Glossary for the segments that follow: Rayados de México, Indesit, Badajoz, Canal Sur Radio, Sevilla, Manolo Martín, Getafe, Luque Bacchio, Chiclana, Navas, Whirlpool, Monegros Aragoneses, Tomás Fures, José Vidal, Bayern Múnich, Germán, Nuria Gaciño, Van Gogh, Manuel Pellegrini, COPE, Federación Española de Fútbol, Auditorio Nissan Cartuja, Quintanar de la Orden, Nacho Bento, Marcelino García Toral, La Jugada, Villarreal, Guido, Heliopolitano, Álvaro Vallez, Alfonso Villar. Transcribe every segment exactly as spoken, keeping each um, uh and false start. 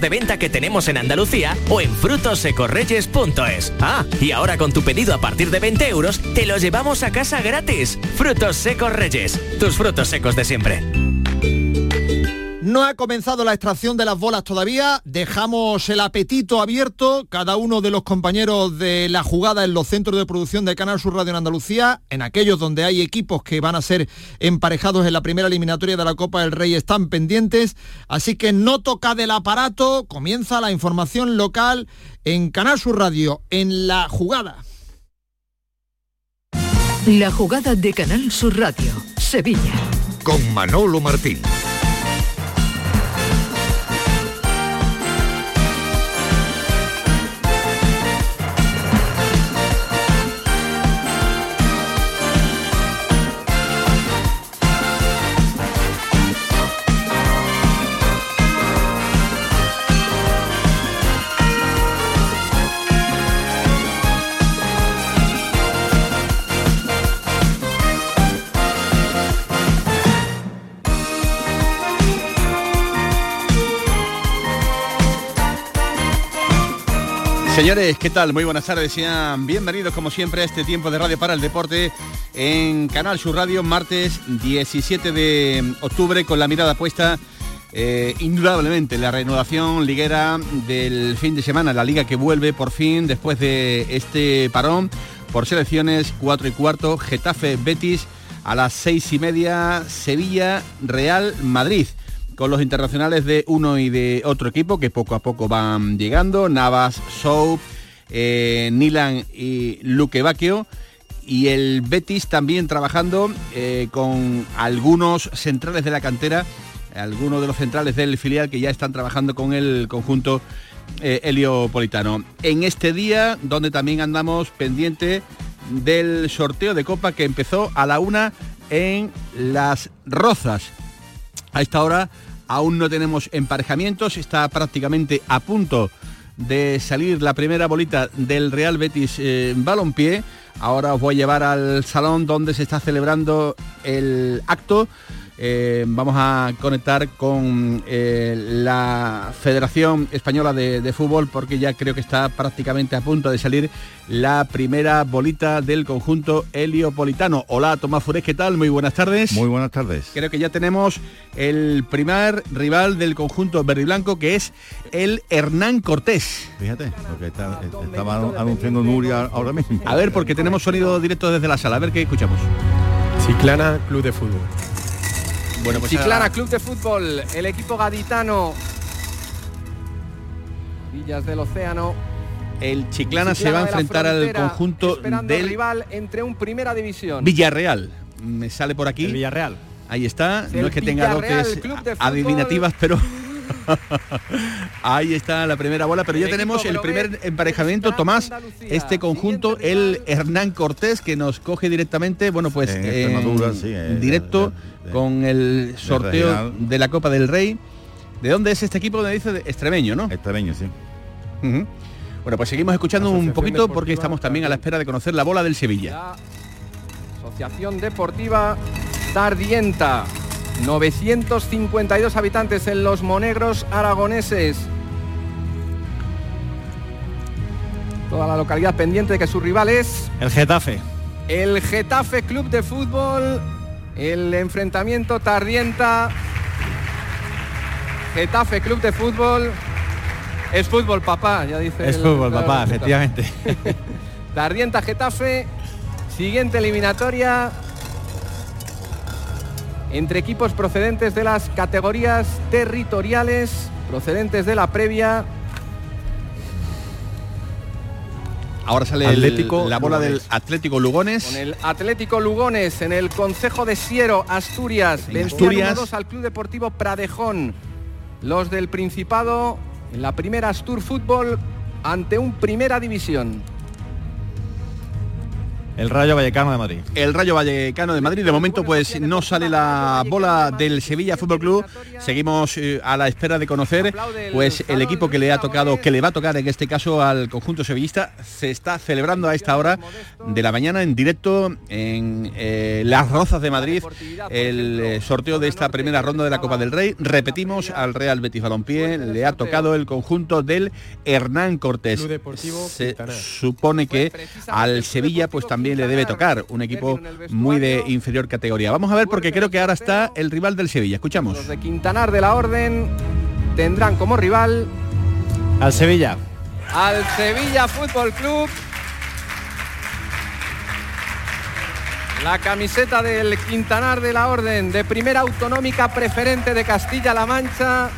de venta que tenemos en Andalucía o en frutos secos reyes punto es. Ah, y ahora con tu pedido a partir de veinte euros te lo llevamos a casa gratis. Frutos Secos Reyes, tus frutos secos de siempre. No ha comenzado la extracción de las bolas todavía, dejamos el apetito abierto, cada uno de los compañeros de la jugada en los centros de producción de Canal Sur Radio en Andalucía, en aquellos donde hay equipos que van a ser emparejados en la primera eliminatoria de la Copa del Rey están pendientes, así que no toca del aparato, comienza la información local en Canal Sur Radio, en la jugada. La jugada de Canal Sur Radio, Sevilla. Con Manolo Martín. Señores, ¿qué tal? Muy buenas tardes, sean bienvenidos como siempre a este tiempo de radio para el deporte en Canal Sur Radio, martes diecisiete de octubre, con la mirada puesta eh, indudablemente en la renovación liguera del fin de semana, la liga que vuelve por fin después de este parón por selecciones, cuatro y cuarto, Getafe Betis a las seis y media, Sevilla Real Madrid. Con los internacionales de uno y de otro equipo que poco a poco van llegando, Navas, Sou, eh, Nilan y Luque Bacchio. Y el Betis también trabajando eh, con algunos centrales de la cantera, algunos de los centrales del filial que ya están trabajando con el conjunto eh, heliopolitano. En este día, donde también andamos pendiente del sorteo de Copa que empezó a la una en Las Rozas. A esta hora aún no tenemos emparejamientos, está prácticamente a punto de salir la primera bolita del Real Betis eh, Balompié. Ahora os voy a llevar al salón donde se está celebrando el acto. Eh, vamos a conectar con eh, la Federación Española de, de Fútbol porque ya creo que está prácticamente a punto de salir la primera bolita del conjunto heliopolitano. Hola, Tomás Fures, ¿qué tal? Muy buenas tardes. Muy buenas tardes. Creo que ya tenemos el primer rival del conjunto verde y blanco, que es el Hernán Cortés. Fíjate, lo que está, estaba anunciando Nuria ahora mismo. A ver, porque tenemos sonido directo desde la sala, a ver qué escuchamos. Chiclana, Club de Fútbol. Bueno, pues Chiclana, a... Club de Fútbol, el equipo gaditano, Villas del Océano. El Chiclana, Chiclana se va a enfrentar al conjunto del rival entre un primera división. Villarreal, me sale por aquí. El Villarreal. Ahí está, el no es que Villarreal, tenga dotes adivinativas, pero... Ahí está la primera bola, pero ya el tenemos el primer emparejamiento, Tomás, Andalucía. Este conjunto, el Hernán Cortés, que nos coge directamente, bueno, pues en eh, Extremadura, sí, eh, directo de, de, con el sorteo de, de la Copa del Rey. ¿De dónde es este equipo? Me dice extremeño, ¿no? Extremeño, sí. Uh-huh. Bueno, pues seguimos escuchando un poquito porque estamos también a la espera de conocer la bola del Sevilla. Asociación Deportiva Tardienta. novecientos cincuenta y dos habitantes en los Monegros aragoneses. Toda la localidad pendiente de que su rival es... El Getafe. El Getafe Club de Fútbol. El enfrentamiento Tardienta. Getafe Club de Fútbol. Es fútbol, papá, ya dice. Es el, fútbol, el, papá, el, efectivamente. Tardienta Getafe. Siguiente eliminatoria... entre equipos procedentes de las categorías territoriales, procedentes de la previa. Ahora sale Atlético, el, la bola Lugones. Del Atlético Lugones. Con el Atlético Lugones en el concejo de Siero, Asturias. Vencían uno dos al Club Deportivo Pradejón. Los del Principado en la primera Astur Fútbol ante un Primera División. El Rayo Vallecano de Madrid. El Rayo Vallecano de Madrid. De momento pues no sale la bola del Sevilla Fútbol Club. Seguimos eh, a la espera de conocer pues el equipo que le ha tocado, que le va a tocar en este caso al conjunto sevillista. Se está celebrando a esta hora de la mañana en directo en eh, Las Rozas de Madrid el eh, sorteo de esta primera ronda de la Copa del Rey. Repetimos, al Real Betis Balompié le ha tocado el conjunto del Hernán Cortés. Se supone que al Sevilla pues también le debe tocar un equipo muy de inferior categoría. Vamos a ver, porque creo que ahora está el rival del Sevilla. Escuchamos. Los de Quintanar de la Orden tendrán como rival al Sevilla. Al Sevilla Fútbol Club. La camiseta del Quintanar de la Orden, de primera autonómica preferente de Castilla-La Mancha,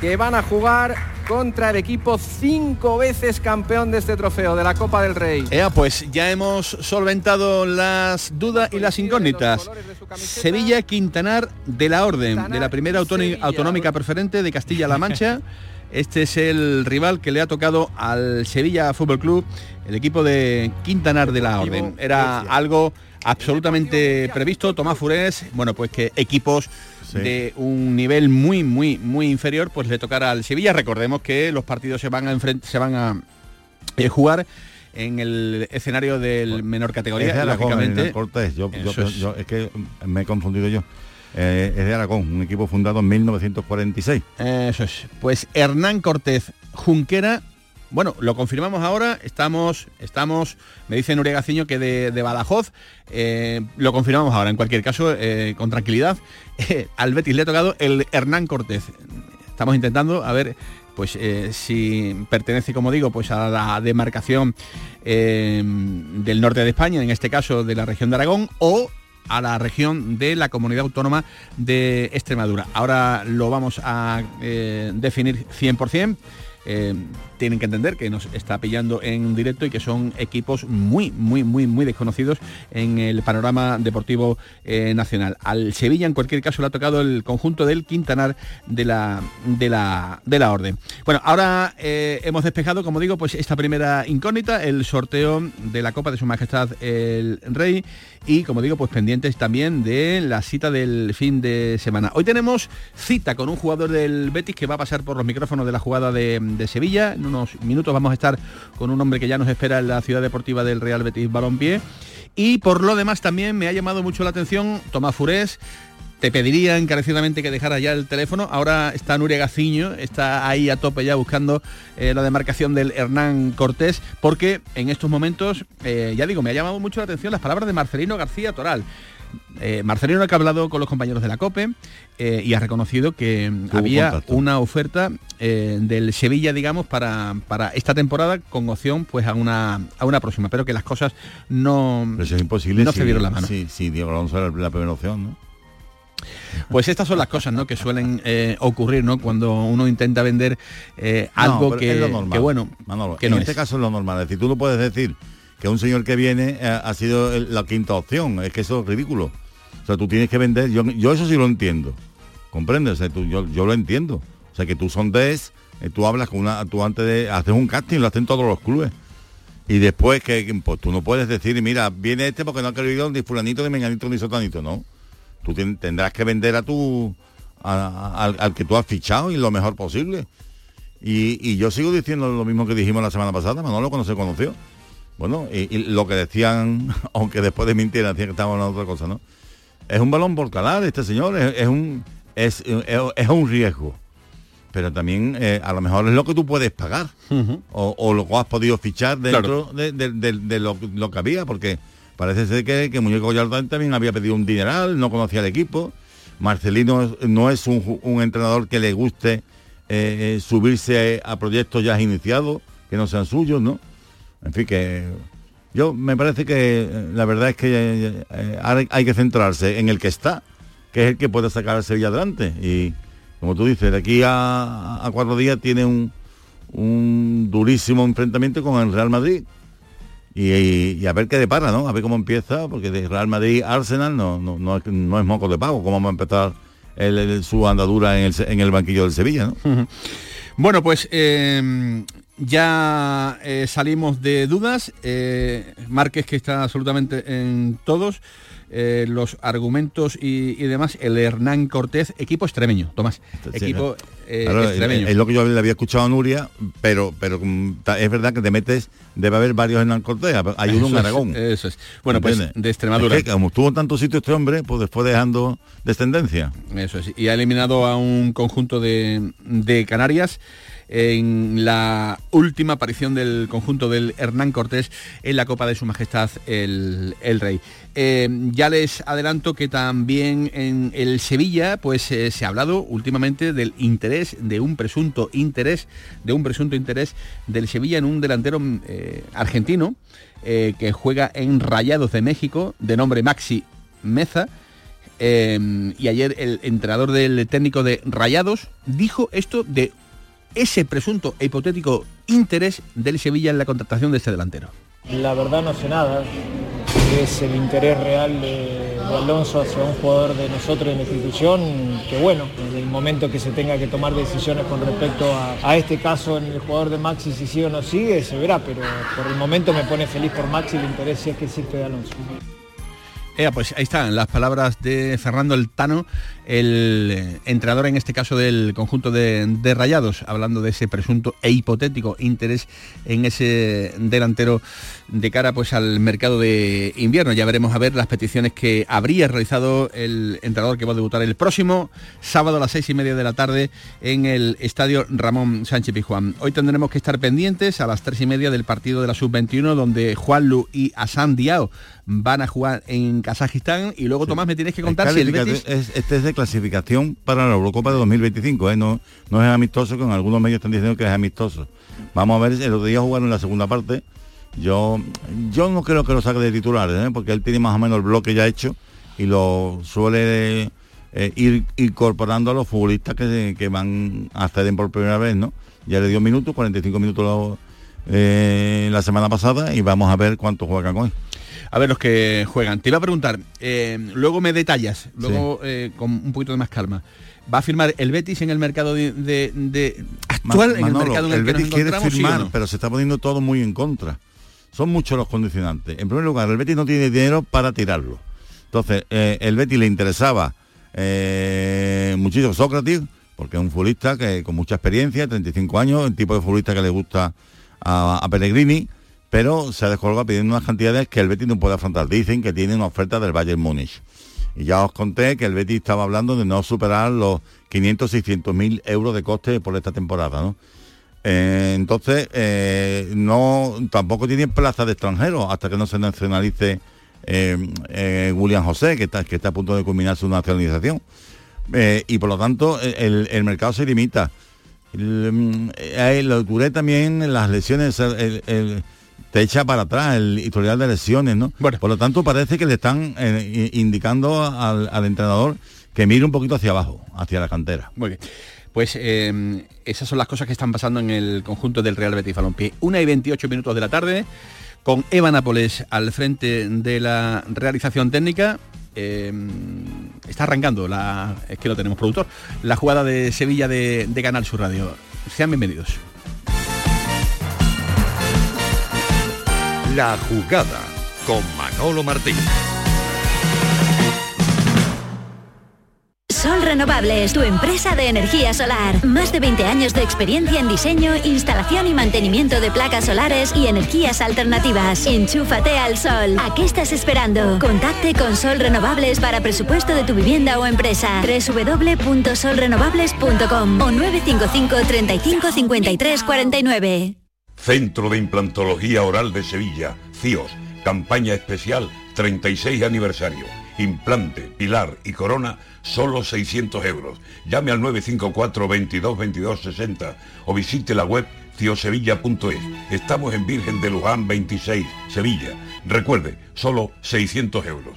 que van a jugar contra el equipo cinco veces campeón de este trofeo de la Copa del Rey. Ea, pues ya hemos solventado las dudas y las incógnitas. Sevilla Quintanar de la Orden, de la primera autonómica preferente de Castilla-La Mancha. Este es el rival que le ha tocado al Sevilla Fútbol Club, el equipo de Quintanar de la Orden. Era algo absolutamente previsto, Tomás Fures. Bueno, pues que equipos sí. de un nivel muy, muy, muy inferior, pues le tocará al Sevilla. Recordemos que los partidos se van a, enfrente, se van a eh, jugar en el escenario del menor categoría. Es de Aragón, lógicamente. Cortés. Yo, yo, yo, yo, es que me he confundido yo. Eh, es de Aragón, un equipo fundado en mil novecientos cuarenta y seis. Eso es. Pues Hernán Cortés, Junquera. Bueno, lo confirmamos ahora, estamos, estamos, me dice Nuria Gaciño que de, de Badajoz, eh, lo confirmamos ahora, en cualquier caso, eh, con tranquilidad, eh, al Betis le ha tocado el Hernán Cortés. Estamos intentando, a ver, pues eh, si pertenece, como digo, pues a la demarcación eh, del norte de España, en este caso de la región de Aragón, o a la región de la comunidad autónoma de Extremadura. Ahora lo vamos a eh, definir cien por cien. Eh, tienen que entender que nos está pillando en directo y que son equipos muy, muy, muy, muy desconocidos en el panorama deportivo eh, nacional. Al Sevilla, en cualquier caso, le ha tocado el conjunto del Quintanar de la, de la, de la Orden. Bueno, ahora eh, hemos despejado, como digo, pues esta primera incógnita, el sorteo de la Copa de Su Majestad el Rey, y, como digo, pues pendientes también de la cita del fin de semana. Hoy tenemos cita con un jugador del Betis que va a pasar por los micrófonos de la jugada de, de Sevilla. En unos minutos vamos a estar con un hombre que ya nos espera en la ciudad deportiva del Real Betis Balompié. Y por lo demás también me ha llamado mucho la atención Tomás Fures. Te pediría encarecidamente que dejara ya el teléfono. Ahora está Nuria Gaciño, está ahí a tope ya buscando eh, la demarcación del Hernán Cortés, porque en estos momentos, eh, ya digo, me ha llamado mucho la atención las palabras de Marcelino García Toral. Eh, Marcelino, que ha hablado con los compañeros de la COPE eh, y ha reconocido que había contacto. Una oferta eh, del Sevilla, digamos, para, para esta temporada, con opción pues a una a una próxima, pero que las cosas no, es imposible no si, se dieron la mano. Sí, si, si Diego Alonso era la primera opción, ¿no? Pues estas son las cosas, ¿no?, que suelen eh, ocurrir, ¿no?, cuando uno intenta vender eh, algo no, que, es lo normal, que, bueno, Manolo, que en no este es. caso es lo normal. Es decir, tú no puedes decir que un señor que viene eh, ha sido el, la quinta opción. Es que eso es ridículo. O sea, tú tienes que vender. Yo, yo eso sí lo entiendo. ¿Comprendes? O sea, tú, yo, yo lo entiendo. O sea, que tú sondees, eh, tú hablas con una... Tú antes de... Haces un casting, lo hacen todos los clubes. Y después que pues, tú no puedes decir, mira, viene este porque no ha querido ni fulanito, ni menganito, ni sotanito. No. Tú ten, tendrás que vender a tu... A, a, al, al que tú has fichado y lo mejor posible. Y, y yo sigo diciendo lo mismo que dijimos la semana pasada, Manolo, cuando se conoció. Bueno, y, y lo que decían, aunque después de mentir, decían que estaban hablando otra cosa, ¿no? Es un balón por calar este señor, es, es un es, es, es un riesgo. Pero también eh, a lo mejor es lo que tú puedes pagar, uh-huh. o, o lo que has podido fichar dentro claro. de, de, de, de lo, lo que había, porque parece ser que, que Muñeco Gallardón también había pedido un dineral, no conocía el equipo. Marcelino no es un, un entrenador que le guste eh, subirse a proyectos ya iniciados, que no sean suyos, ¿no? En fin, que yo me parece que la verdad es que eh, hay que centrarse en el que está, que es el que puede sacar al Sevilla adelante. Y como tú dices, de aquí a, a cuatro días tiene un, un durísimo enfrentamiento con el Real Madrid. Y, y, y a ver qué depara, ¿no? A ver cómo empieza, porque de Real Madrid-Arsenal no, no, no, es, no es moco de pavo, cómo va a empezar el, el, su andadura en el, en el banquillo del Sevilla, ¿no? Bueno, pues eh, ya eh, salimos de dudas. Eh, Márquez, que está absolutamente en todos eh, los argumentos y, y demás. El Hernán Cortés, equipo extremeño, Tomás. Entonces, equipo eh, claro, extremeño. Es lo que yo le había escuchado a Nuria, pero, pero es verdad que te metes... Debe haber varios Hernán Cortés. Hay uno en Aragón. Es, eso es. Bueno, ¿entiendes? Pues de Extremadura. Es que, como estuvo en tantos sitios este hombre, pues después dejando descendencia. Eso es. Y ha eliminado a un conjunto de, de Canarias. En la última aparición del conjunto del Hernán Cortés en la Copa de Su Majestad el, el Rey. Eh, ya les adelanto que también en el Sevilla pues eh, se ha hablado últimamente del interés, de un presunto interés, de un presunto interés del Sevilla en un delantero eh, argentino eh, que juega en Rayados de México, de nombre Maxi Meza. Eh, y ayer el entrenador del técnico de Rayados dijo esto de ese presunto e hipotético interés del Sevilla en la contratación de este delantero. La verdad no sé nada, es el interés real de, de Alonso hacia un jugador de nosotros en la institución, que bueno, desde el momento que se tenga que tomar decisiones con respecto a, a este caso en el jugador de Maxi, si sí o no sigue, se verá, pero por el momento me pone feliz por Maxi el interés, si es que existe, de Alonso. Eh, pues ahí están las palabras de Fernando el Tano, el entrenador en este caso del conjunto de, de Rayados, hablando de ese presunto e hipotético interés en ese delantero de cara pues al mercado de invierno. Ya veremos a ver las peticiones que habría realizado el entrenador que va a debutar el próximo sábado a las seis y media de la tarde en el estadio Ramón Sánchez Pizjuán. Hoy tendremos que estar pendientes a las tres y media del partido de la sub veintiuno, donde Juanlu y Assane Diao van a jugar en Kazajistán. Y luego, Tomás, sí, me tienes que contar si el Betis... Es, este es de clasificación para la Eurocopa de dos mil veinticinco, ¿eh? no, no es amistoso, que en algunos medios están diciendo que es amistoso. Vamos a ver, el otro día jugaron la segunda parte. Yo yo no creo que lo saque de titular, ¿eh? Porque él tiene más o menos el bloque ya hecho y lo suele eh, ir incorporando a los futbolistas que, que van a acceder por primera vez, ¿no? Ya le dio minutos, cuarenta y cinco minutos lo, eh, la semana pasada, y vamos a ver cuánto juegan hoy. A ver los que juegan. Te iba a preguntar, eh, luego me detallas, luego sí. eh, con un poquito de más calma. ¿Va a firmar el Betis en el mercado de, de, de actual, Manolo, en el mercado en el, el que Betis nos encontramos? Quiere firmar, ¿sí o no? Pero se está poniendo todo muy en contra. Son muchos los condicionantes. En primer lugar, el Betis no tiene dinero para tirarlo. Entonces, eh, el Betis le interesaba eh, muchísimo Sócrates, porque es un futbolista que con mucha experiencia, treinta y cinco años, el tipo de futbolista que le gusta a, a Pellegrini, pero se ha descolgado pidiendo unas cantidades que el Betis no puede afrontar. Dicen que tiene una oferta del Bayern Múnich. Y ya os conté que el Betis estaba hablando de no superar los quinientos, seiscientos mil euros de coste por esta temporada, ¿no? Eh, entonces, eh, no tampoco tiene plaza de extranjeros hasta que no se nacionalice eh, eh, William José, que está, que está a punto de culminar su nacionalización. Eh, y por lo tanto, el, el mercado se limita. Lo curé también, las lesiones... El, el, te echa para atrás el historial de lesiones, ¿no? Bueno. Por lo tanto, parece que le están eh, indicando al, al entrenador que mire un poquito hacia abajo, hacia la cantera. Muy bien. Pues eh, esas son las cosas que están pasando en el conjunto del Real Betis Balompié. una y veintiocho minutos de la tarde, con Eva Nápoles al frente de la realización técnica. Eh, está arrancando la... Es que no tenemos productor. La jugada de Sevilla de, de Canal Sur Radio. Sean bienvenidos. La jugada con Manolo Martín. Sol Renovables, tu empresa de energía solar. Más de veinte años de experiencia en diseño, instalación y mantenimiento de placas solares y energías alternativas. Enchúfate al sol. ¿A qué estás esperando? Contacte con Sol Renovables para presupuesto de tu vivienda o empresa. doble u doble u doble u punto sol renovables punto com o nueve cinco cinco, treinta y cinco, cincuenta y tres, cuarenta y nueve. Centro de Implantología Oral de Sevilla, C I O S, campaña especial treinta y seis aniversario. Implante, pilar y corona, solo seiscientos euros. Llame al nueve cinco cuatro, veintidós, veintidós, sesenta o visite la web ciosevilla punto es. Estamos en Virgen de Luján veintiséis, Sevilla. Recuerde, solo seiscientos euros.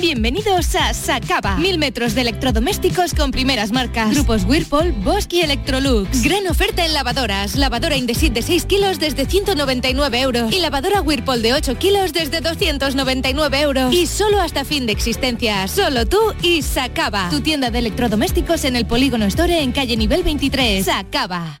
Bienvenidos a Sacaba. Mil metros de electrodomésticos con primeras marcas. Grupos Whirlpool, Bosch y Electrolux. Gran oferta en lavadoras. Lavadora Indesit de seis kilos desde ciento noventa y nueve euros. Y lavadora Whirlpool de ocho kilos desde doscientos noventa y nueve euros. Y solo hasta fin de existencia. Solo tú y Sacaba. Tu tienda de electrodomésticos en el Polígono Store en calle nivel veintitrés. Sacaba.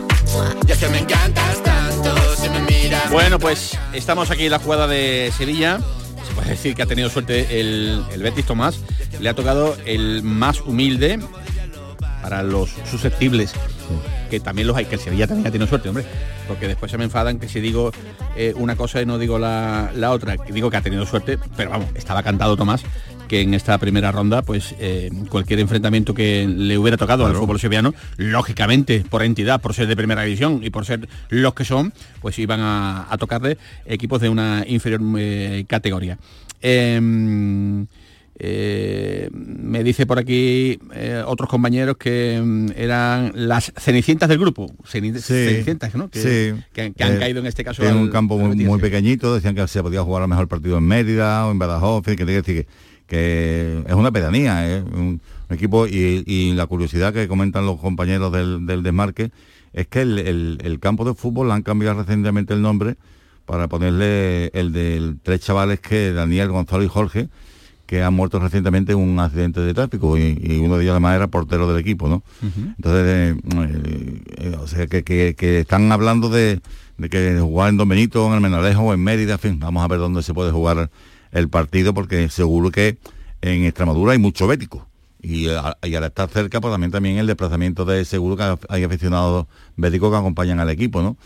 Ya que me encantas tanto, si me miras. Bueno, pues estamos aquí en la jugada de Sevilla. Se puede decir que ha tenido suerte el, el Betis, Tomás. Le ha tocado el más humilde para los susceptibles. Que también los hay, que el Sevilla también ha tenido suerte, hombre, porque después se me enfadan que si digo eh, una cosa y no digo la, la otra, que digo que ha tenido suerte, pero vamos, estaba cantado, Tomás, que en esta primera ronda, pues eh, cualquier enfrentamiento que le hubiera tocado claro. al fútbol sevillano, lógicamente, por entidad, por ser de primera división y por ser los que son, pues iban a, a tocarle equipos de una inferior eh, categoría. Eh, Eh, me dice por aquí eh, otros compañeros que um, eran las cenicientas del grupo, Ceni- sí, cenicientas, ¿no? Que, sí. que, que han eh, caído en este caso en un campo muy, muy pequeñito, decían que se podía jugar a lo mejor partido en Mérida o en Badajoz, que que, que, que es una pedanía, ¿eh? un, un equipo y, y la curiosidad que comentan los compañeros del, del desmarque es que el, el, el campo de fútbol han cambiado recientemente el nombre para ponerle el de tres chavales que Daniel, Gonzalo y Jorge, que han muerto recientemente en un accidente de tráfico y, y uno de ellos además era portero del equipo, ¿no? Uh-huh. Entonces, eh, eh, eh, o sea, que, que, que están hablando de, de que jugar en Don Benito, en el Menalejo o en Mérida, en fin, vamos a ver dónde se puede jugar el partido, porque seguro que en Extremadura hay mucho bético. Y, a, y al estar cerca, pues también, también el desplazamiento de seguro que hay aficionados béticos que acompañan al equipo, ¿no?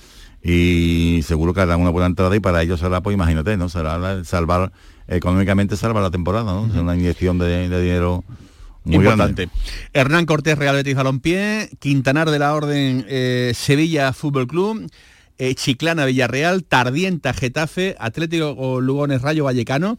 Y seguro que harán una buena entrada y para ellos será, pues imagínate, ¿no? Será la, salvar... económicamente salva la temporada, ¿no? Es una inyección de, de dinero muy importante. Grande. Hernán Cortés, Real Betis Balompié, Quintanar de la Orden, eh, Sevilla Fútbol Club, eh, Chiclana Villarreal, Tardienta Getafe, Atlético Lugones Rayo Vallecano,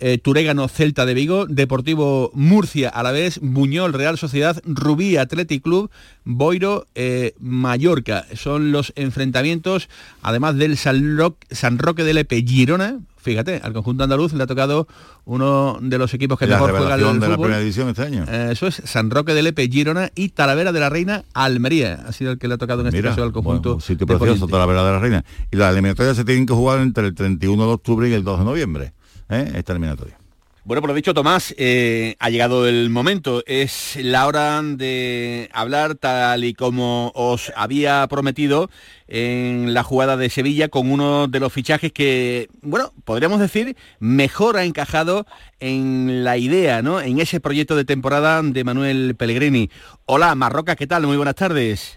eh, Turégano Celta de Vigo, Deportivo Murcia Alavés, Buñol Real Sociedad, Rubí Athletic Club, Boiro eh, Mallorca. Son los enfrentamientos, además del San, Ro- San Roque del Epe Girona. Fíjate, al conjunto andaluz le ha tocado uno de los equipos que la mejor juega el fútbol. De la primera edición este año. Eh, eso es San Roque del Epe, Girona y Talavera de la Reina, Almería. Ha sido el que le ha tocado en este Mira, caso al conjunto. Bueno, sitio precioso, Talavera de la Reina. Y las eliminatorias se tienen que jugar entre el treinta y uno de octubre y el dos de noviembre. ¿eh? Esta eliminatoria. Bueno, por lo dicho, Tomás, eh, ha llegado el momento. Es la hora de hablar, tal y como os había prometido, en la jugada de Sevilla, con uno de los fichajes que, bueno, podríamos decir, mejor ha encajado en la idea, ¿no? En ese proyecto de temporada de Manuel Pellegrini. Hola, Marc Roca, ¿qué tal? Muy buenas tardes.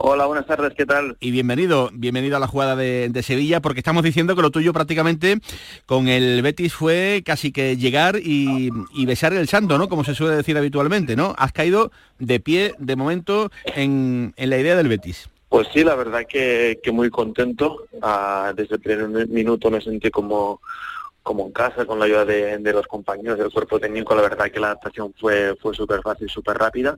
Hola, buenas tardes, ¿qué tal? Y bienvenido, bienvenido a la jugada de, de Sevilla, porque estamos diciendo que lo tuyo prácticamente con el Betis fue casi que llegar y, y besar el santo, ¿no? Como se suele decir habitualmente, ¿no? Has caído de pie, de momento, en, en la idea del Betis. Pues sí, la verdad que, que muy contento. Ah, desde el primer minuto me sentí como, como en casa, con la ayuda de, de los compañeros, del cuerpo técnico. La verdad que la adaptación fue, fue súper fácil, súper rápida.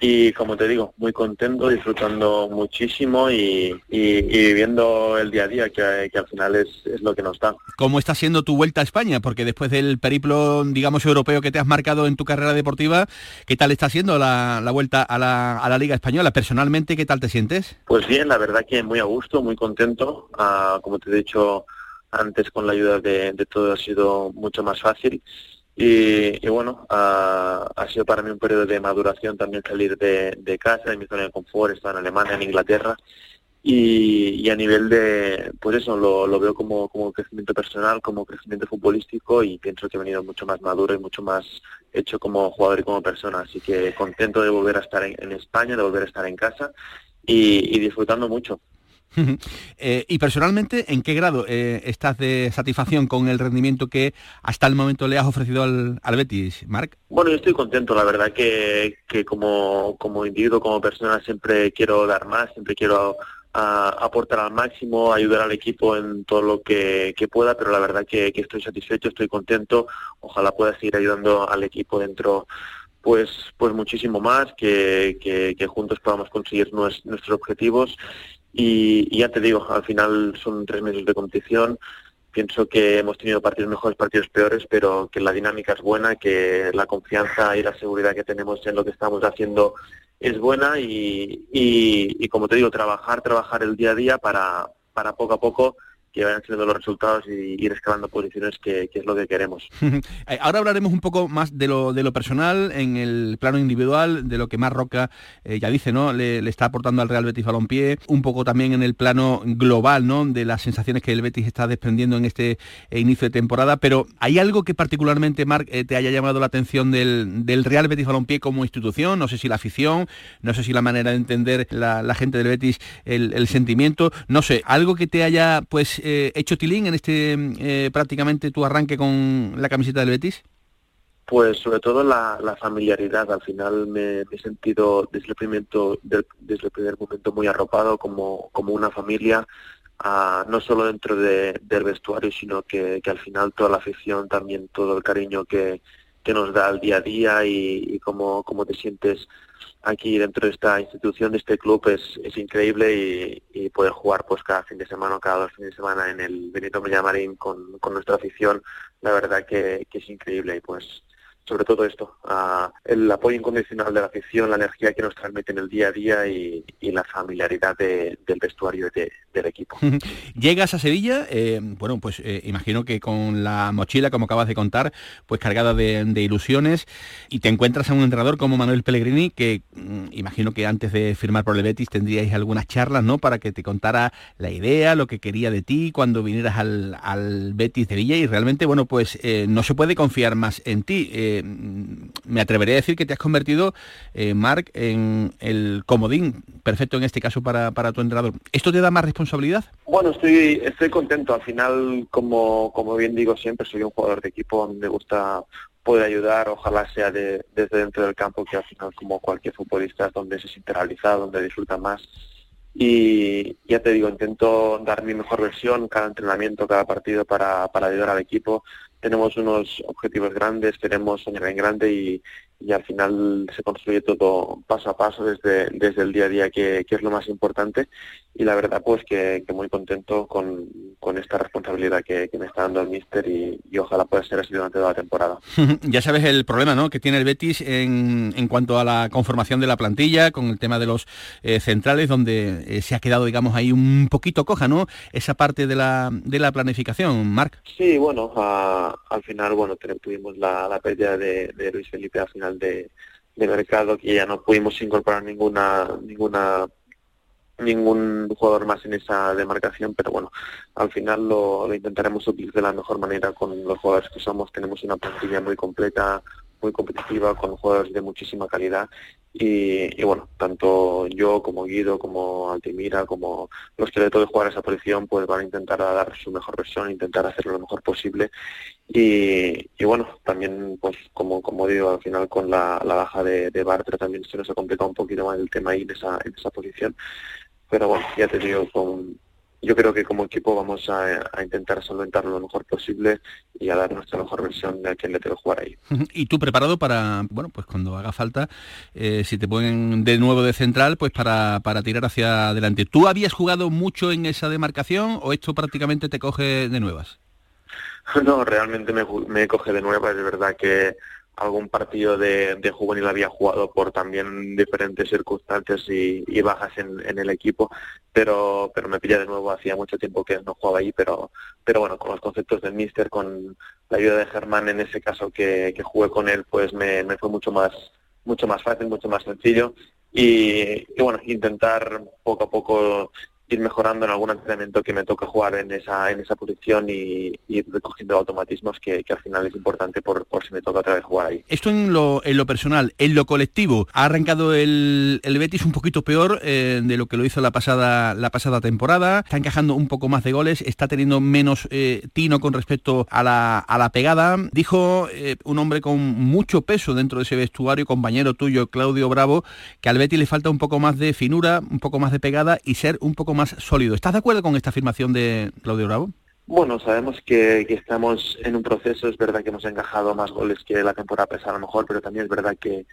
Y como te digo, muy contento, disfrutando muchísimo y, y, y viviendo el día a día, que, que al final es, es lo que nos da. ¿Cómo está siendo tu vuelta a España? Porque después del periplo, digamos, europeo que te has marcado en tu carrera deportiva, ¿qué tal está siendo la, la vuelta a la, a la Liga Española? Personalmente, ¿qué tal te sientes? Pues bien, la verdad que muy a gusto, muy contento. Ah, como te he dicho antes, con la ayuda de, de todo ha sido mucho más fácil. Y, y bueno, ha, ha sido para mí un periodo de maduración también salir de, de casa, de mi zona de confort. He estado en Alemania, en Inglaterra y, y a nivel de, pues eso, lo, lo veo como, como crecimiento personal, como crecimiento futbolístico, y pienso que he venido mucho más maduro y mucho más hecho como jugador y como persona. Así que contento de volver a estar en, en España, de volver a estar en casa y, y disfrutando mucho. eh, y personalmente, ¿en qué grado eh, estás de satisfacción con el rendimiento que hasta el momento le has ofrecido al, al Betis, Marc? Bueno, yo estoy contento, la verdad que, que como, como individuo, como persona, siempre quiero dar más, siempre quiero a, a aportar al máximo, ayudar al equipo en todo lo que, que pueda, pero la verdad que, que estoy satisfecho, estoy contento. Ojalá pueda seguir ayudando al equipo dentro, pues pues muchísimo más, que, que, que juntos podamos conseguir nues, nuestros objetivos. Y, y ya te digo, al final son tres meses de competición. Pienso que hemos tenido partidos mejores, partidos peores, pero que la dinámica es buena, que la confianza y la seguridad que tenemos en lo que estamos haciendo es buena y, y, y como te digo, trabajar, trabajar el día a día para, para poco a poco que vayan siendo los resultados y ir escalando posiciones, que, que es lo que queremos. Ahora hablaremos un poco más de lo de lo personal, en el plano individual, de lo que Marc Roca, eh, ya dice, ¿no?, le, le está aportando al Real Betis Balompié, un poco también en el plano global, ¿no?, de las sensaciones que el Betis está desprendiendo en este inicio de temporada, pero ¿hay algo que particularmente, Marc, eh, te haya llamado la atención del, del Real Betis Balompié como institución? No sé si la afición, no sé si la manera de entender la, la gente del Betis, el, el sentimiento, no sé, algo que te haya, pues, Eh, hecho tilín en este eh, prácticamente tu arranque con la camiseta del Betis? Pues sobre todo la, la familiaridad. Al final me, me he sentido desde el primer, del, desde el primer momento muy arropado, como, como una familia, uh, no solo dentro de, del vestuario, sino que, que al final toda la afición, también todo el cariño que, que nos da el día a día y, y cómo, cómo te sientes aquí dentro de esta institución, de este club, es, es increíble y, y poder jugar pues cada fin de semana o cada dos fines de semana en el Benito Villamarín con, con nuestra afición, la verdad que, que es increíble. Y pues sobre todo esto, uh, el apoyo incondicional de la afición, la energía que nos transmiten el día a día y, y la familiaridad de, del vestuario de, del equipo. Llegas a Sevilla, eh, bueno, pues eh, imagino que con la mochila, como acabas de contar, pues cargada de, de ilusiones, y te encuentras a un entrenador como Manuel Pellegrini, que mm, imagino que antes de firmar por el Betis tendríais algunas charlas, ¿no?, para que te contara la idea, lo que quería de ti cuando vinieras al, al Betis de Sevilla, y realmente, bueno, pues eh, no se puede confiar más en ti. Eh, me atrevería a decir que te has convertido, eh, Marc, en el comodín perfecto en este caso para, para tu entrenador. ¿Esto te da más responsabilidad? Bueno, estoy estoy contento. Al final, como, como bien digo siempre, soy un jugador de equipo, a mí me gusta poder ayudar, ojalá sea de, desde dentro del campo, que al final, como cualquier futbolista, es donde se siente realizado, donde disfruta más. Y ya te digo, intento dar mi mejor versión cada entrenamiento, cada partido, para, para ayudar al equipo. Tenemos unos objetivos grandes, queremos soñar en grande y, y al final se construye todo paso a paso desde, desde el día a día, que, que es lo más importante. Y la verdad, pues que, que muy contento con, con esta responsabilidad que, que me está dando el míster y, y ojalá pueda ser así durante toda la temporada. Ya sabes el problema, ¿no?, que tiene el Betis en, en cuanto a la conformación de la plantilla, con el tema de los eh, centrales, donde eh, se ha quedado, digamos, ahí un poquito coja, ¿no?, esa parte de la, de la planificación, Marc. Sí, bueno, a, al final, bueno, tuvimos la, la pérdida de, de Luis Felipe al final de, de mercado, que ya no pudimos incorporar ninguna ninguna ningún jugador más en esa demarcación, pero bueno, al final lo, lo intentaremos suplir de la mejor manera con los jugadores que somos. Tenemos una plantilla muy completa, muy competitiva, con jugadores de muchísima calidad y, y bueno, tanto yo como Guido, como Altimira, como los que le toque jugar a esa posición, pues van a intentar dar su mejor versión, intentar hacerlo lo mejor posible y, y bueno, también pues como como digo, al final con la, la baja de, de Bartra también se nos ha complicado un poquito más el tema ahí en esa, en esa posición, pero bueno, ya te digo, con yo creo que como equipo vamos a, a intentar solventar lo mejor posible y a dar nuestra mejor versión a quien le tengo que jugar ahí. ¿Y tú preparado para, bueno, pues cuando haga falta, eh, si te ponen de nuevo de central, pues para, para tirar hacia adelante? ¿Tú habías jugado mucho en esa demarcación o esto prácticamente te coge de nuevas? No, realmente me, me coge de nuevas, es verdad que algún partido de, de juvenil había jugado por también diferentes circunstancias y, y bajas en, en el equipo, pero pero me pilla de nuevo, hacía mucho tiempo que no jugaba ahí, pero pero bueno, con los conceptos del míster, con la ayuda de Germán en ese caso que, que jugué con él, pues me, me fue mucho más mucho más fácil, mucho más sencillo y, y bueno, intentar poco a poco ir mejorando en algún entrenamiento que me toque jugar en esa en esa posición y ir recogiendo automatismos que, que al final es importante por, por si me toca otra vez jugar ahí. Esto en lo en lo personal, en lo colectivo, ha arrancado el, el Betis un poquito peor eh, de lo que lo hizo la pasada la pasada temporada, está encajando un poco más de goles, está teniendo menos eh, tino con respecto a la, a la pegada. Dijo eh, un hombre con mucho peso dentro de ese vestuario, compañero tuyo, Claudio Bravo, que al Betis le falta un poco más de finura, un poco más de pegada y ser un poco más más sólido. ¿Estás de acuerdo con esta afirmación de Claudio Bravo? Bueno, sabemos que, que estamos en un proceso, es verdad que hemos encajado más goles que la temporada pasada a lo mejor, pero también es verdad que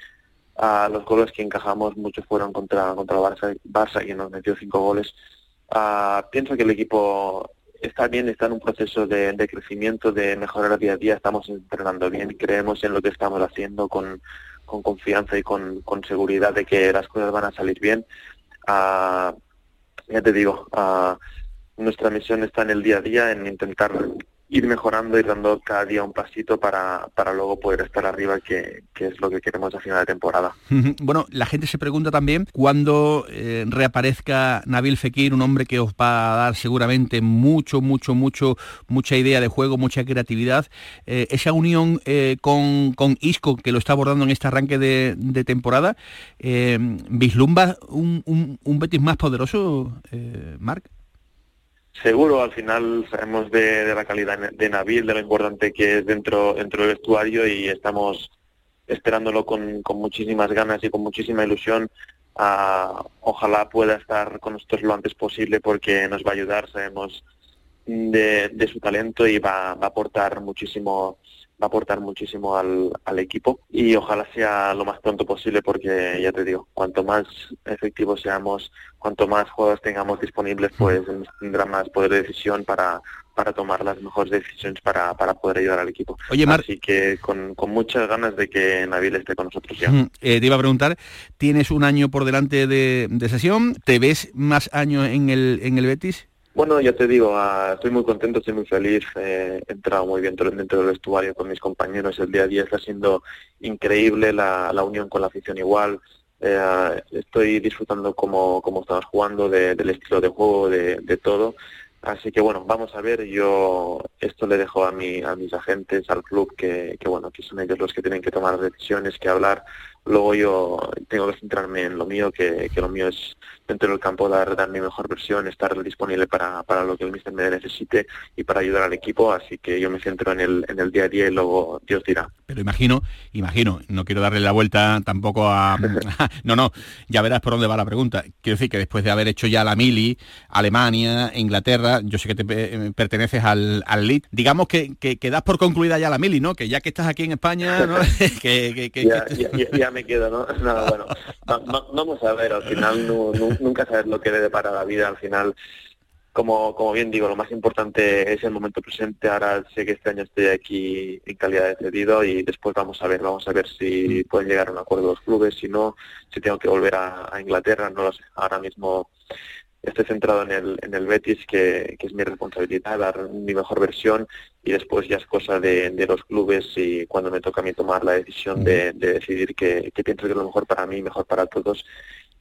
uh, los goles que encajamos muchos fueron contra contra el Barça, Barça que nos metió cinco goles. Uh, pienso que el equipo está bien, está en un proceso de, de crecimiento, de mejorar día a día, estamos entrenando bien, creemos en lo que estamos haciendo con, con confianza y con, con seguridad de que las cosas van a salir bien. Uh, Ya te digo, uh, nuestra misión está en el día a día, en intentar ir mejorando, ir dando cada día un pasito para, para luego poder estar arriba, que, que es lo que queremos a final de temporada. Bueno, la gente se pregunta también cuándo eh, reaparezca Nabil Fekir, un hombre que os va a dar seguramente mucho, mucho, mucho, mucha idea de juego, mucha creatividad. Eh, esa unión eh, con, con Isco, que lo está abordando en este arranque de, de temporada, eh, ¿vislumbra un, un, un Betis más poderoso, eh, Marc? Seguro, al final sabemos de, de la calidad de Nabil, de lo importante que es dentro dentro del vestuario y estamos esperándolo con, con muchísimas ganas y con muchísima ilusión. Uh, ojalá pueda estar con nosotros lo antes posible porque nos va a ayudar, sabemos de, de su talento y va, va a aportar muchísimo va a aportar muchísimo al, al equipo y ojalá sea lo más pronto posible porque, ya te digo, cuanto más efectivos seamos, cuanto más jugadores tengamos disponibles, pues tendrá más poder de decisión para, para tomar las mejores decisiones para, para poder ayudar al equipo. Oye, Mar... Así que con, con muchas ganas de que Nabil esté con nosotros ya. Uh-huh. Eh, te iba a preguntar, tienes un año por delante de, de sesión, ¿te ves más años en el, en el Betis? Bueno, ya te digo, uh, estoy muy contento, estoy muy feliz, eh, he entrado muy bien dentro del vestuario con mis compañeros, el día a día está siendo increíble, la, la unión con la afición igual, eh, estoy disfrutando como, como estamos jugando, de, del estilo de juego, de, de todo, así que bueno, vamos a ver, yo esto le dejo a, mi, a mis agentes, al club, que, que bueno, que son ellos los que tienen que tomar decisiones, que hablar. Luego yo tengo que centrarme en lo mío, que, que lo mío es dentro del campo dar, dar mi mejor versión, estar disponible para, para lo que el míster me necesite y para ayudar al equipo, así que yo me centro en el, en el día a día y luego Dios dirá. Pero imagino, imagino, no quiero darle la vuelta tampoco a... no, no, ya verás por dónde va la pregunta. Quiero decir que después de haber hecho ya la Mili, Alemania, Inglaterra, yo sé que te perteneces al, al Leeds, digamos que, que, que das por concluida ya la Mili, ¿no? Que ya que estás aquí en España, ¿no? que, que, que, ya, que... Ya, ya, me quedo, ¿no? Nada, bueno, va, va, vamos a ver, al final no, no, nunca sabes lo que le depara la vida, al final, como como bien digo, lo más importante es el momento presente, ahora sé que este año estoy aquí en calidad de cedido y después vamos a ver, vamos a ver si pueden llegar a un acuerdo los clubes, si no, si tengo que volver a, a Inglaterra, no lo sé, ahora mismo estoy centrado en el, en el Betis, que, que es mi responsabilidad, dar mi mejor versión y después ya es cosa de, de los clubes y cuando me toca a mí tomar la decisión de, de decidir que, que pienso que es lo mejor para mí, mejor para todos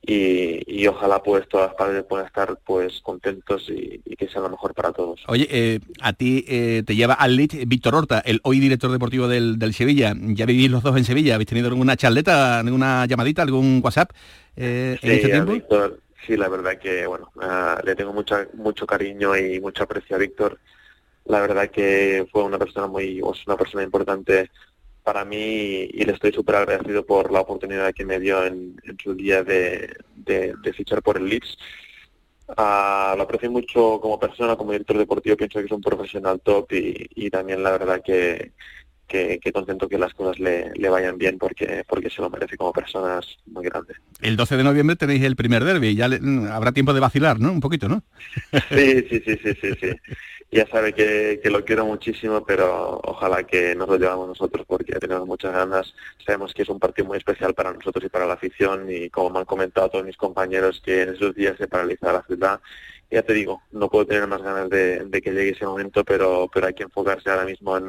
y, y ojalá pues todas las partes puedan estar pues contentos y, y que sea lo mejor para todos. Oye, eh, a ti eh, te lleva al Leeds Víctor Horta, el hoy director deportivo del, del Sevilla, ya vivís los dos en Sevilla, ¿habéis tenido alguna charleta, alguna llamadita, algún WhatsApp eh, sí, en este tiempo? Víctor, sí, la verdad que, bueno, uh, le tengo mucha, mucho cariño y mucho aprecio a Víctor. La verdad que fue una persona muy, una persona importante para mí y, y le estoy súper agradecido por la oportunidad que me dio en, en su día de, de, de fichar por el Leeds. Uh, lo aprecio mucho como persona, como director deportivo, pienso que es un profesional top y, y también la verdad que, que, que contento que las cosas le, le vayan bien porque, porque se lo merece como personas muy grandes. El doce de noviembre tenéis el primer derbi, ya le, habrá tiempo de vacilar, ¿no? Un poquito, ¿no? Sí, sí, sí, sí, sí, sí. Ya sabe que, que lo quiero muchísimo, pero ojalá que nos lo llevamos nosotros porque tenemos muchas ganas. Sabemos que es un partido muy especial para nosotros y para la afición y como me han comentado todos mis compañeros que en esos días se paraliza la ciudad. Ya te digo, no puedo tener más ganas de, de que llegue ese momento, pero, pero hay que enfocarse ahora mismo en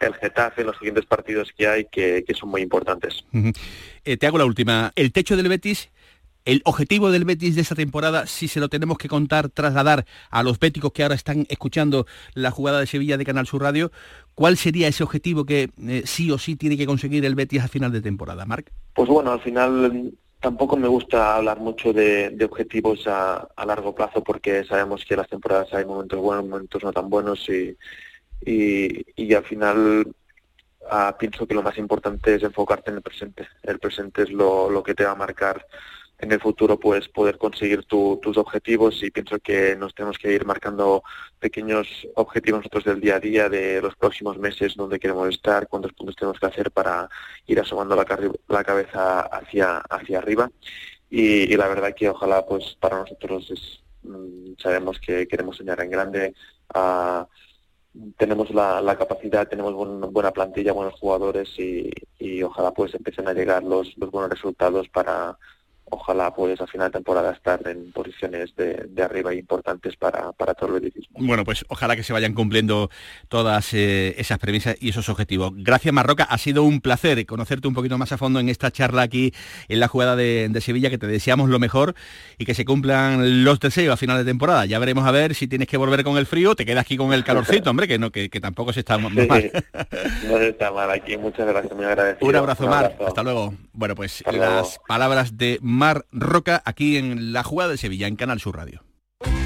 el Getafe, en los siguientes partidos que hay que, que son muy importantes. Uh-huh. Eh, te hago la última. El techo del Betis... El objetivo del Betis de esta temporada, si se lo tenemos que contar, trasladar a los béticos que ahora están escuchando la jugada de Sevilla de Canal Sur Radio, ¿cuál sería ese objetivo que eh, sí o sí tiene que conseguir el Betis a final de temporada, Marc? Pues bueno, al final tampoco me gusta hablar mucho de, de objetivos a, a largo plazo porque sabemos que en las temporadas hay momentos buenos, momentos no tan buenos y, y, y al final... Uh, pienso que lo más importante es enfocarte en el presente. El presente es lo, lo que te va a marcar en el futuro, pues poder conseguir tu, tus objetivos y pienso que nos tenemos que ir marcando pequeños objetivos nosotros del día a día, de los próximos meses, dónde queremos estar, cuántos puntos tenemos que hacer para ir asomando la, carri- la cabeza hacia, hacia arriba y, y la verdad que ojalá pues para nosotros es, mmm, sabemos que queremos soñar en grande, a uh, tenemos la, la capacidad, tenemos buen, buena plantilla, buenos jugadores y, y ojalá pues empiecen a llegar los, los buenos resultados para ojalá pues a final de temporada estar en posiciones de, de arriba importantes para, para todo el edificio. Bueno, pues ojalá que se vayan cumpliendo todas eh, esas premisas y esos objetivos. Gracias, Marc Roca, ha sido un placer conocerte un poquito más a fondo en esta charla aquí en la jugada de, de Sevilla, que te deseamos lo mejor y que se cumplan los deseos a final de temporada. Ya veremos a ver si tienes que volver con el frío, te quedas aquí con el calorcito, hombre, que no que, que tampoco se está mal. Sí, no se está mal aquí, muchas gracias, muy agradecido. Un abrazo, Marc, hasta luego. Bueno, pues hasta las luego. Palabras de Marc Roca aquí en La Jugada de Sevilla, en Canal Sur Radio.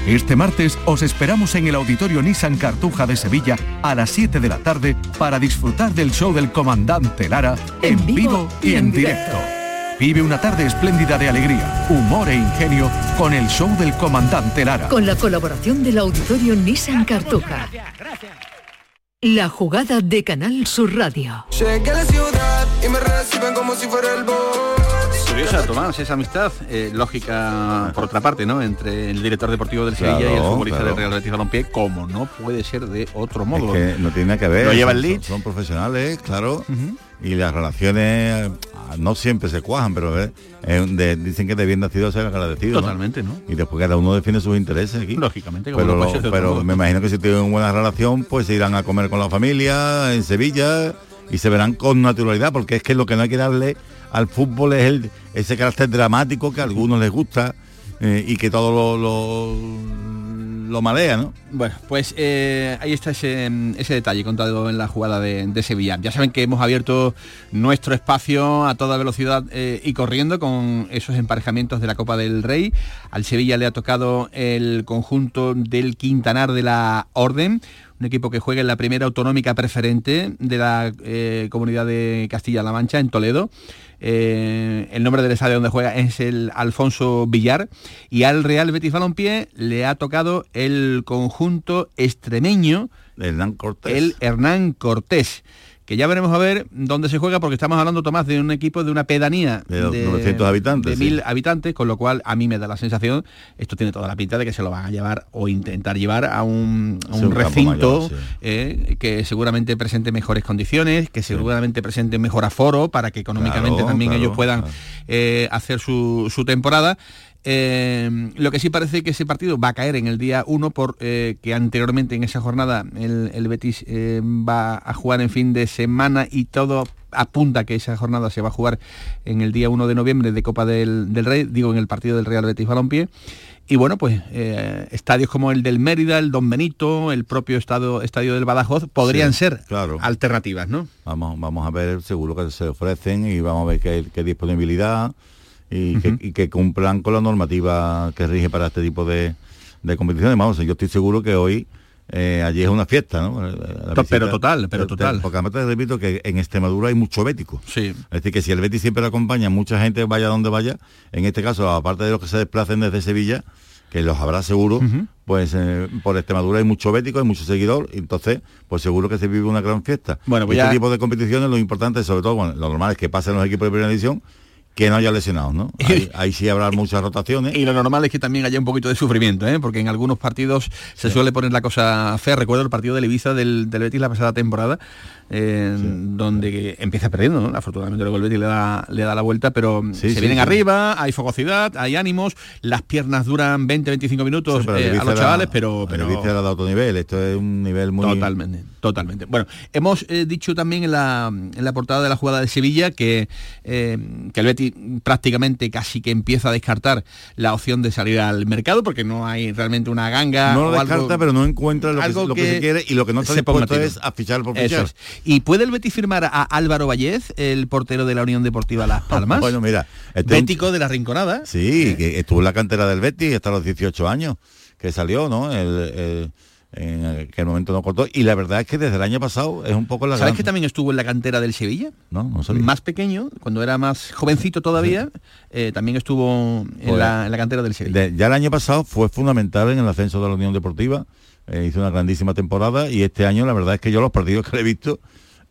Este martes os esperamos en el Auditorio Nissan Cartuja de Sevilla a las siete de la tarde para disfrutar del show del Comandante Lara en, en vivo y, y en, en directo. directo. Vive una tarde espléndida de alegría, humor e ingenio con el show del Comandante Lara. Con la colaboración del Auditorio Nissan Cartuja. Gracias, gracias. La Jugada de Canal Sur Radio. Llegué a la ciudad y me reciben como si fuera el boss. Curiosa, Tomás, esa amistad eh, lógica por otra parte, ¿no? Entre el director deportivo del Sevilla, claro, y el futbolista, claro, del Real Betis Balompié, como no puede ser de otro modo. Es que no tiene nada que ver. Lo lleva el Leeds. Son, son profesionales, claro. Uh-huh. Y las relaciones no siempre se cuajan, pero eh, de, dicen que de bien nacido ser agradecido. Totalmente, ¿no? ¿no? Y después cada uno define sus intereses aquí. Lógicamente. Como pero lo, pero me imagino que si tienen buena relación, pues se irán a comer con la familia en Sevilla y se verán con naturalidad, porque es que lo que no hay que darle al fútbol es el, ese carácter dramático que a algunos les gusta eh, y que todo lo, lo, lo malea, ¿no? Bueno, pues eh, ahí está ese, ese detalle contado en la jugada de, de Sevilla. Ya saben que hemos abierto nuestro espacio a toda velocidad eh, y corriendo con esos emparejamientos de la Copa del Rey. Al Sevilla le ha tocado el conjunto del Quintanar de la Orden, un equipo que juega en la primera autonómica preferente de la eh, comunidad de Castilla-La Mancha, en Toledo. Eh, el nombre del estadio donde juega es el Alfonso Villar. Y al Real Betis Balompié le ha tocado el conjunto extremeño, Hernán Cortés. el Hernán Cortés. Que ya veremos a ver dónde se juega, porque estamos hablando, Tomás, de un equipo de una pedanía de, de novecientos habitantes, de mil sí. habitantes, con lo cual a mí me da la sensación, esto tiene toda la pinta de que se lo van a llevar o intentar llevar a un, a un, sí, un recinto mayor, sí. eh, que seguramente presente mejores condiciones, que seguramente sí. presente mejor aforo, para que económicamente claro, también claro, ellos puedan claro. eh, hacer su, su temporada. Eh, lo que sí parece que ese partido va a caer en el día uno, porque eh, anteriormente en esa jornada el, el Betis eh, va a jugar en fin de semana y todo apunta que esa jornada se va a jugar en el día uno de noviembre de Copa del, del Rey, digo en el partido del Real Betis Balompié. Y bueno, pues eh, estadios como el del Mérida, el Don Benito, el propio estadio, estadio del Badajoz, podrían sí, ser claro. alternativas, ¿no? Vamos, vamos a ver, seguro que se ofrecen y vamos a ver qué, qué disponibilidad... Y, uh-huh. que, y que cumplan con la normativa que rige para este tipo de, de competiciones. Vamos, yo estoy seguro que hoy eh, allí es una fiesta, ¿no? La, la visita, pero total, pero total. Te, porque además te repito que en Extremadura hay mucho bético. Sí. Es decir, que si el Betis siempre lo acompaña, mucha gente vaya donde vaya, en este caso, aparte de los que se desplacen desde Sevilla, que los habrá seguro, uh-huh. pues eh, por Extremadura hay mucho bético, hay mucho seguidor, entonces pues seguro que se vive una gran fiesta. Bueno, pues este ya... tipo de competiciones, lo importante, sobre todo, bueno, lo normal es que pasen los equipos de primera división, que no haya lesionados, ¿no? Ahí, ahí sí habrá muchas rotaciones. Y lo normal es que también haya un poquito de sufrimiento, ¿eh? Porque en algunos partidos se sí. suele poner la cosa fea. Recuerdo el partido del Ibiza del, del Betis la pasada temporada, eh, sí. donde empieza perdiendo, ¿no? Afortunadamente luego el Betis le da, le da la vuelta, pero sí, se sí, vienen sí. arriba, hay fogosidad, hay ánimos, las piernas duran veinte a veinticinco minutos sí, eh, a los chavales, era, pero... pero el Ibiza era de alto nivel, esto es un nivel muy... Totalmente, totalmente. Bueno, hemos eh, dicho también en la, en la portada de la jugada de Sevilla que, eh, que el Betis prácticamente casi que empieza a descartar la opción de salir al mercado porque no hay realmente una ganga. No lo o descarta, algo, pero no encuentra lo, algo que, lo que, que se quiere y lo que no está dispuesto es a fichar por fichar. Es. ¿Y puede el Betis firmar a Álvaro Vallez, el portero de la Unión Deportiva Las Palmas? Bueno, mira, este bético un... de la Rinconada. Sí, eh. que estuvo en la cantera del Betis hasta los dieciocho años que salió, ¿no? El, el... en aquel momento no cortó, y la verdad es que desde el año pasado es un poco la... ¿Sabes gran... que también estuvo en la cantera del Sevilla? No, no sabía. Más pequeño, cuando era más jovencito todavía, sí. eh, también estuvo en, pues, la, en la cantera del Sevilla. De, ya el año pasado fue fundamental en el ascenso de la Unión Deportiva, eh, hizo una grandísima temporada, y este año la verdad es que yo los partidos que le he visto,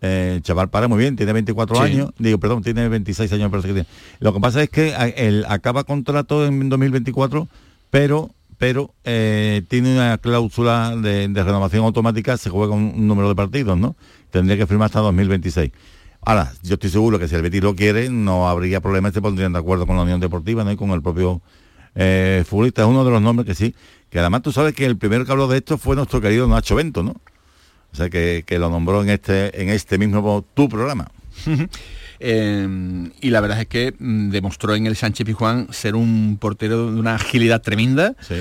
eh, el chaval para muy bien, tiene veinticuatro sí. años, digo, perdón, tiene veintiséis años, me parece que tiene. Lo que pasa es que a, él acaba contrato en dos mil veinticuatro, pero... pero eh, tiene una cláusula de, de renovación automática, se juega con un número de partidos, ¿no? Tendría que firmar hasta dos mil veintiséis. Ahora, yo estoy seguro que si el Betis lo quiere, no habría problemas, se pondrían de acuerdo con la Unión Deportiva, ¿no? Y con el propio eh, futbolista, es uno de los nombres que sí, que además tú sabes que el primero que habló de esto fue nuestro querido Nacho Bento, ¿no? O sea, que, que lo nombró en este, en este mismo tu programa. Eh, y la verdad es que demostró en el Sánchez Pizjuán ser un portero de una agilidad tremenda, sí.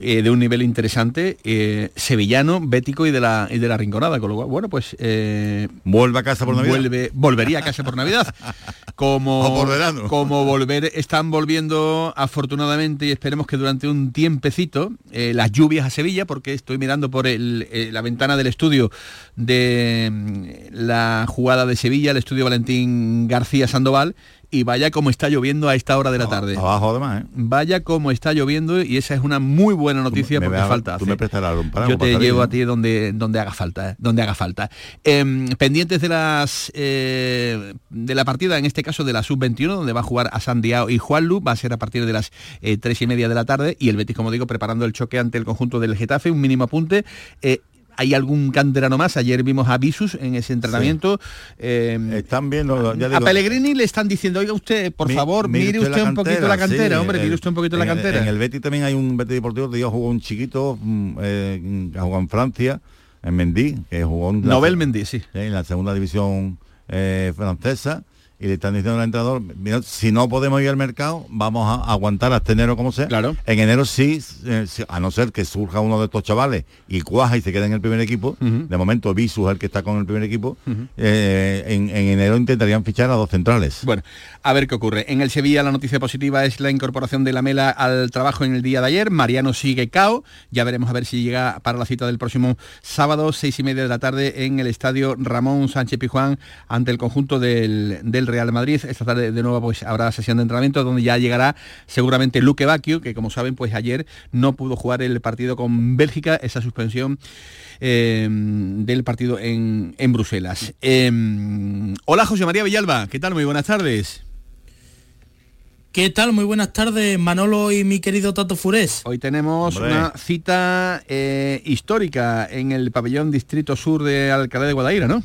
eh, de un nivel interesante, eh, sevillano, bético y de la y de la Rinconada, con lo cual, bueno, pues eh, vuelve a casa por Navidad. Vuelve, volvería a casa por Navidad. Como, o por verano. Como volver, están volviendo afortunadamente y esperemos que durante un tiempecito eh, las lluvias a Sevilla, porque estoy mirando por el, eh, la ventana del estudio de la jugada de Sevilla, el estudio Valentín García Sandoval, y vaya como está lloviendo a esta hora de la tarde. Abajo además, ¿eh? Vaya como está lloviendo, y esa es una muy buena noticia porque falta hace. Tú me prestarás un paraguas. Yo te llevo a ti donde, donde haga falta, ¿eh? Donde haga falta. Eh, pendientes de las eh, de la partida, en este caso de la sub veintiuno, donde va a jugar Assane Diao y Juanlu, va a ser a partir de las eh, tres y media de la tarde, y el Betis, como digo, preparando el choque ante el conjunto del Getafe. Un mínimo apunte. Eh, Hay algún canterano más. Ayer vimos a Visus en ese entrenamiento. Sí. Eh, Están bien, ya digo. A Pellegrini le están diciendo, oiga usted, por mi, favor, mire, mire usted, usted un cantera, poquito la cantera, sí, hombre, el, mire usted un poquito la cantera. El, en el Betis también hay un Betis deportivo que ya jugó un chiquito, eh, ha jugado en Francia, en Mendy, que jugó en la, Nobel Mendy, sí. en la segunda división eh, francesa, y le están diciendo al entrenador, mira, si no podemos ir al mercado, vamos a aguantar hasta enero como sea. Claro. En enero sí, eh, sí, a no ser que surja uno de estos chavales y cuaja y se quede en el primer equipo, uh-huh. de momento Visus es el que está con el primer equipo, uh-huh. eh, en, en enero intentarían fichar a dos centrales. Bueno, a ver qué ocurre. En el Sevilla la noticia positiva es la incorporación de Lamela al trabajo en el día de ayer. Mariano sigue cao, ya veremos a ver si llega para la cita del próximo sábado, seis y media de la tarde, en el estadio Ramón Sánchez Pizjuán, ante el conjunto del, del Real Madrid. Esta tarde de nuevo pues habrá sesión de entrenamiento donde ya llegará seguramente Luque Bacchio, que como saben pues ayer no pudo jugar el partido con Bélgica, esa suspensión eh, del partido en, en Bruselas. Eh, hola José María Villalba, ¿qué tal? Muy buenas tardes. ¿Qué tal? Muy buenas tardes, Manolo y mi querido Tato Fures. Hoy tenemos Hombre. una cita eh, histórica en el pabellón Distrito Sur de Alcalá de Guadaira, ¿no?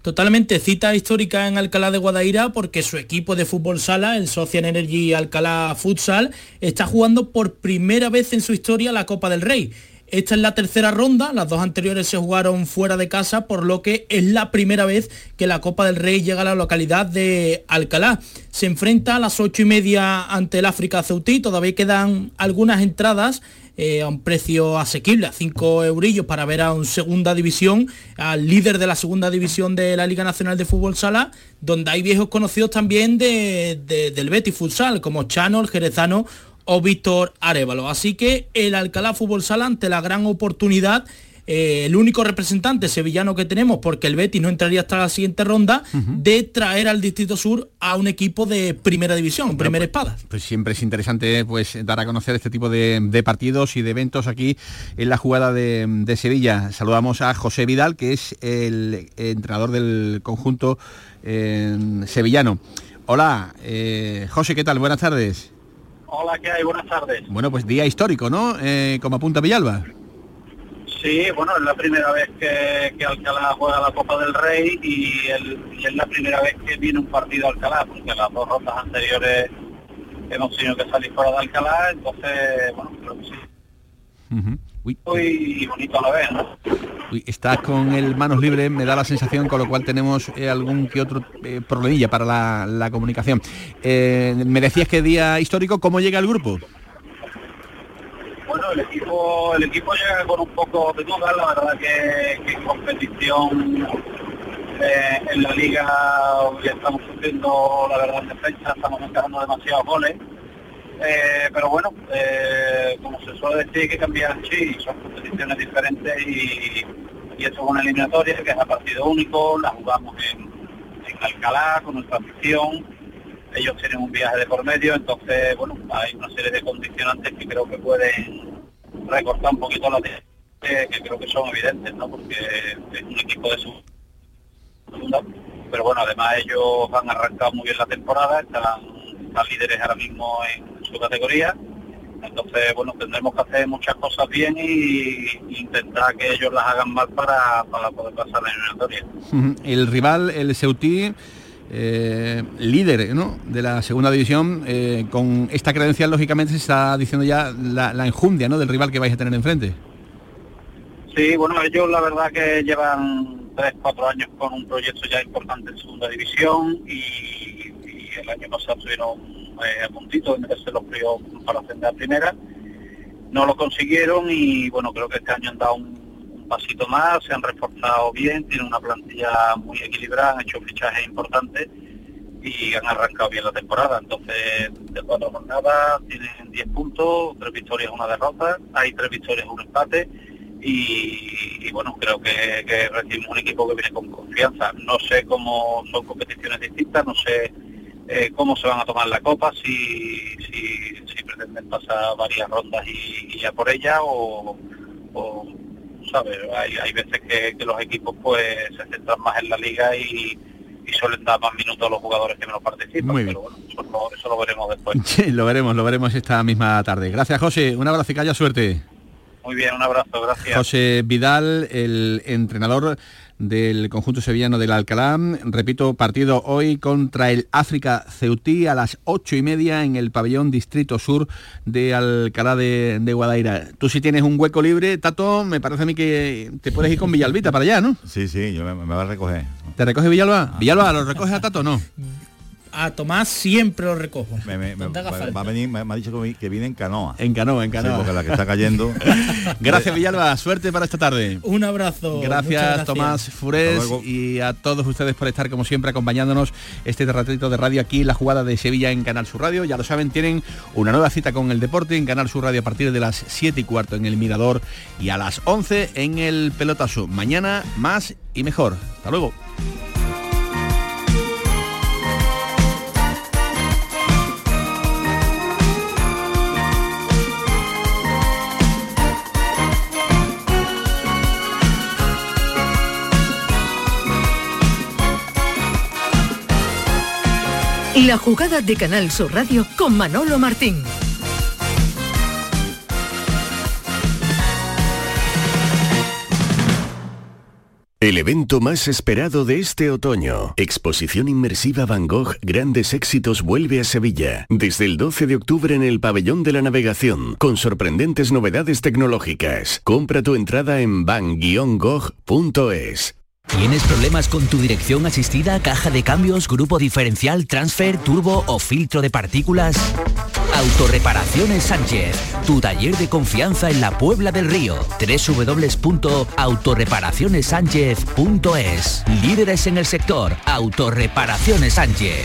Totalmente, cita histórica en Alcalá de Guadaira porque su equipo de fútbol sala, el Social Energy Alcalá Futsal, está jugando por primera vez en su historia la Copa del Rey. Esta es la tercera ronda, las dos anteriores se jugaron fuera de casa, por lo que es la primera vez que la Copa del Rey llega a la localidad de Alcalá. Se enfrenta a las ocho y media ante el África Ceutí, todavía quedan algunas entradas Eh, a un precio asequible, a cinco eurillos, para ver a un segunda división, al líder de la segunda división de la Liga Nacional de Fútbol Sala, donde hay viejos conocidos también de, de, del Betis Futsal, como Chano, el jerezano o Víctor Arévalo. Así que el Alcalá Fútbol Sala, ante la gran oportunidad eh, el único representante sevillano que tenemos, porque el Betis no entraría hasta la siguiente ronda, uh-huh. de traer al Distrito Sur a un equipo de primera división, bueno, primera pues, espada. Pues siempre es interesante pues dar a conocer este tipo de, de partidos y de eventos aquí en la jugada de, de Sevilla. Saludamos a José Vidal, que es el entrenador del conjunto eh, sevillano. Hola, eh, José, ¿qué tal? Buenas tardes. Hola, ¿qué hay? Buenas tardes. Bueno, pues día histórico, ¿no? Eh, como apunta Villalba. Sí, bueno, es la primera vez que, que Alcalá juega la Copa del Rey y, el, y es la primera vez que viene un partido a Alcalá, porque las dos rondas anteriores hemos tenido que salir fuera de Alcalá, entonces, bueno, creo que sí. Uh-huh. Uy. Uy, bonito a la vez, ¿no? Uy, estás con el manos libres, me da la sensación, con lo cual tenemos eh, algún que otro eh, problemilla para la, la comunicación. Eh, me decías que día histórico, ¿cómo llega el grupo? Bueno, el equipo el equipo llega con un poco de duda, la verdad que, que en competición eh, en la liga ya estamos sufriendo, la verdad, en defensa, estamos encajando demasiados goles. Eh, pero bueno, eh, como se suele decir, hay que cambiar el chip, son competiciones diferentes y, y eso es una eliminatoria que es a partido único, la jugamos en, en Alcalá con nuestra afición, ellos tienen un viaje de por medio, entonces bueno, hay una serie de condicionantes que creo que pueden recortar un poquito la distancia, eh, que creo que son evidentes, ¿no? Porque es un equipo de su pero bueno, además ellos han arrancado muy bien la temporada, están, están líderes ahora mismo en su categoría, entonces bueno, tendremos que hacer muchas cosas bien y intentar que ellos las hagan mal para, para poder pasar la eliminatoria. El rival, el Ceutí, eh, líder, ¿no?, de la segunda división, eh, con esta credencial lógicamente se está diciendo ya la, la enjundia, ¿no?, del rival que vais a tener enfrente. Sí, bueno, ellos la verdad que llevan tres cuatro años con un proyecto ya importante en segunda división y el año pasado estuvieron eh, a puntito de meterse los fríos para ascender a primera, no lo consiguieron y bueno, creo que este año han dado un, un pasito más, se han reforzado bien, tienen una plantilla muy equilibrada, han hecho fichajes importantes y han arrancado bien la temporada, entonces de cuatro jornadas tienen diez puntos, tres victorias, una derrota, hay tres victorias, un empate y, y bueno, creo que, que recibimos un equipo que viene con confianza, no sé cómo son competiciones distintas, no sé Eh, cómo se van a tomar la copa, si, si, si pretenden pasar varias rondas y, y ya por ella o, o sabes, hay, hay veces que, que los equipos pues se centran más en la liga y, y suelen dar más minutos a los jugadores que menos participan. Muy bien. Pero bueno, eso lo, eso lo veremos después. Sí, lo veremos, lo veremos esta misma tarde. Gracias, José, un abrazo y que haya suerte. Muy bien, un abrazo, gracias. José Vidal, el entrenador del conjunto sevillano del Alcalá. Repito, partido hoy contra el África Ceutí a las ocho y media en el pabellón Distrito Sur de Alcalá de, de Guadaira. Tú si tienes un hueco libre, Tato, me parece a mí que te puedes ir con Villalbita para allá, ¿no? Sí, sí, yo me, me va a recoger. ¿Te recoge Villalba? Ah. ¿Villalba lo recoge a Tato o no? A Tomás siempre lo recojo. Me, me, me, va a venir, me, me ha dicho que viene en canoa. En canoa, en canoa. Sí, porque la que está cayendo. Gracias, Villalba. Suerte para esta tarde. Un abrazo. Gracias, gracias. Tomás Fures, y a todos ustedes por estar, como siempre, acompañándonos este ratito de radio aquí, la jugada de Sevilla en Canal Sur Radio. Ya lo saben, tienen una nueva cita con el deporte en Canal Sur Radio a partir de las siete y cuarto en El Mirador y a las once en El Pelotazo. Mañana más y mejor. Hasta luego. La jugada de Canal Sur Radio con Manolo Martín. El evento más esperado de este otoño. Exposición inmersiva Van Gogh, grandes éxitos vuelve a Sevilla. Desde el doce de octubre en el Pabellón de la Navegación, con sorprendentes novedades tecnológicas. Compra tu entrada en van guion gogh punto es. ¿Tienes problemas con tu dirección asistida, caja de cambios, grupo diferencial, transfer, turbo o filtro de partículas? Autorreparaciones Sánchez, tu taller de confianza en la Puebla del Río. doble u doble u doble u punto autorreparaciones sánchez punto es. Líderes en el sector, Autorreparaciones Sánchez.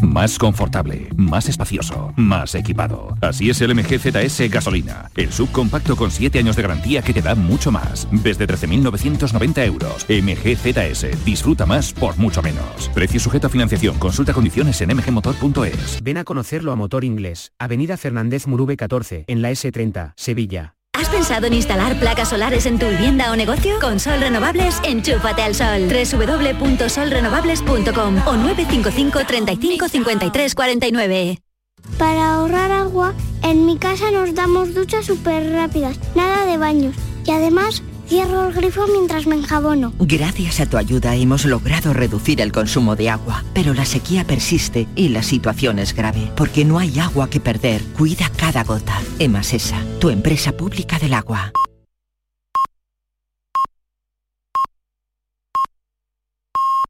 Más confortable, más espacioso, más equipado. Así es el M G Z S Gasolina. El subcompacto con siete años de garantía que te da mucho más. Desde trece mil novecientos noventa euros. M G Z S. Disfruta más por mucho menos. Precio sujeto a financiación. Consulta condiciones en m g motor punto es. Ven a conocerlo a Motor Inglés. Avenida Fernández Murube catorce, en la ese treinta, Sevilla. ¿Has pensado en instalar placas solares en tu vivienda o negocio? Con Sol Renovables, enchúfate al sol. doble u doble u doble u punto sol renovables punto com o nueve cinco cinco, treinta y cinco, cincuenta y tres, cuarenta y nueve. Para ahorrar agua, en mi casa nos damos duchas súper rápidas, nada de baños. Y además, cierro el grifo mientras me enjabono. Gracias a tu ayuda hemos logrado reducir el consumo de agua, pero la sequía persiste y la situación es grave. Porque no hay agua que perder, cuida cada gota. Emasesa, tu empresa pública del agua.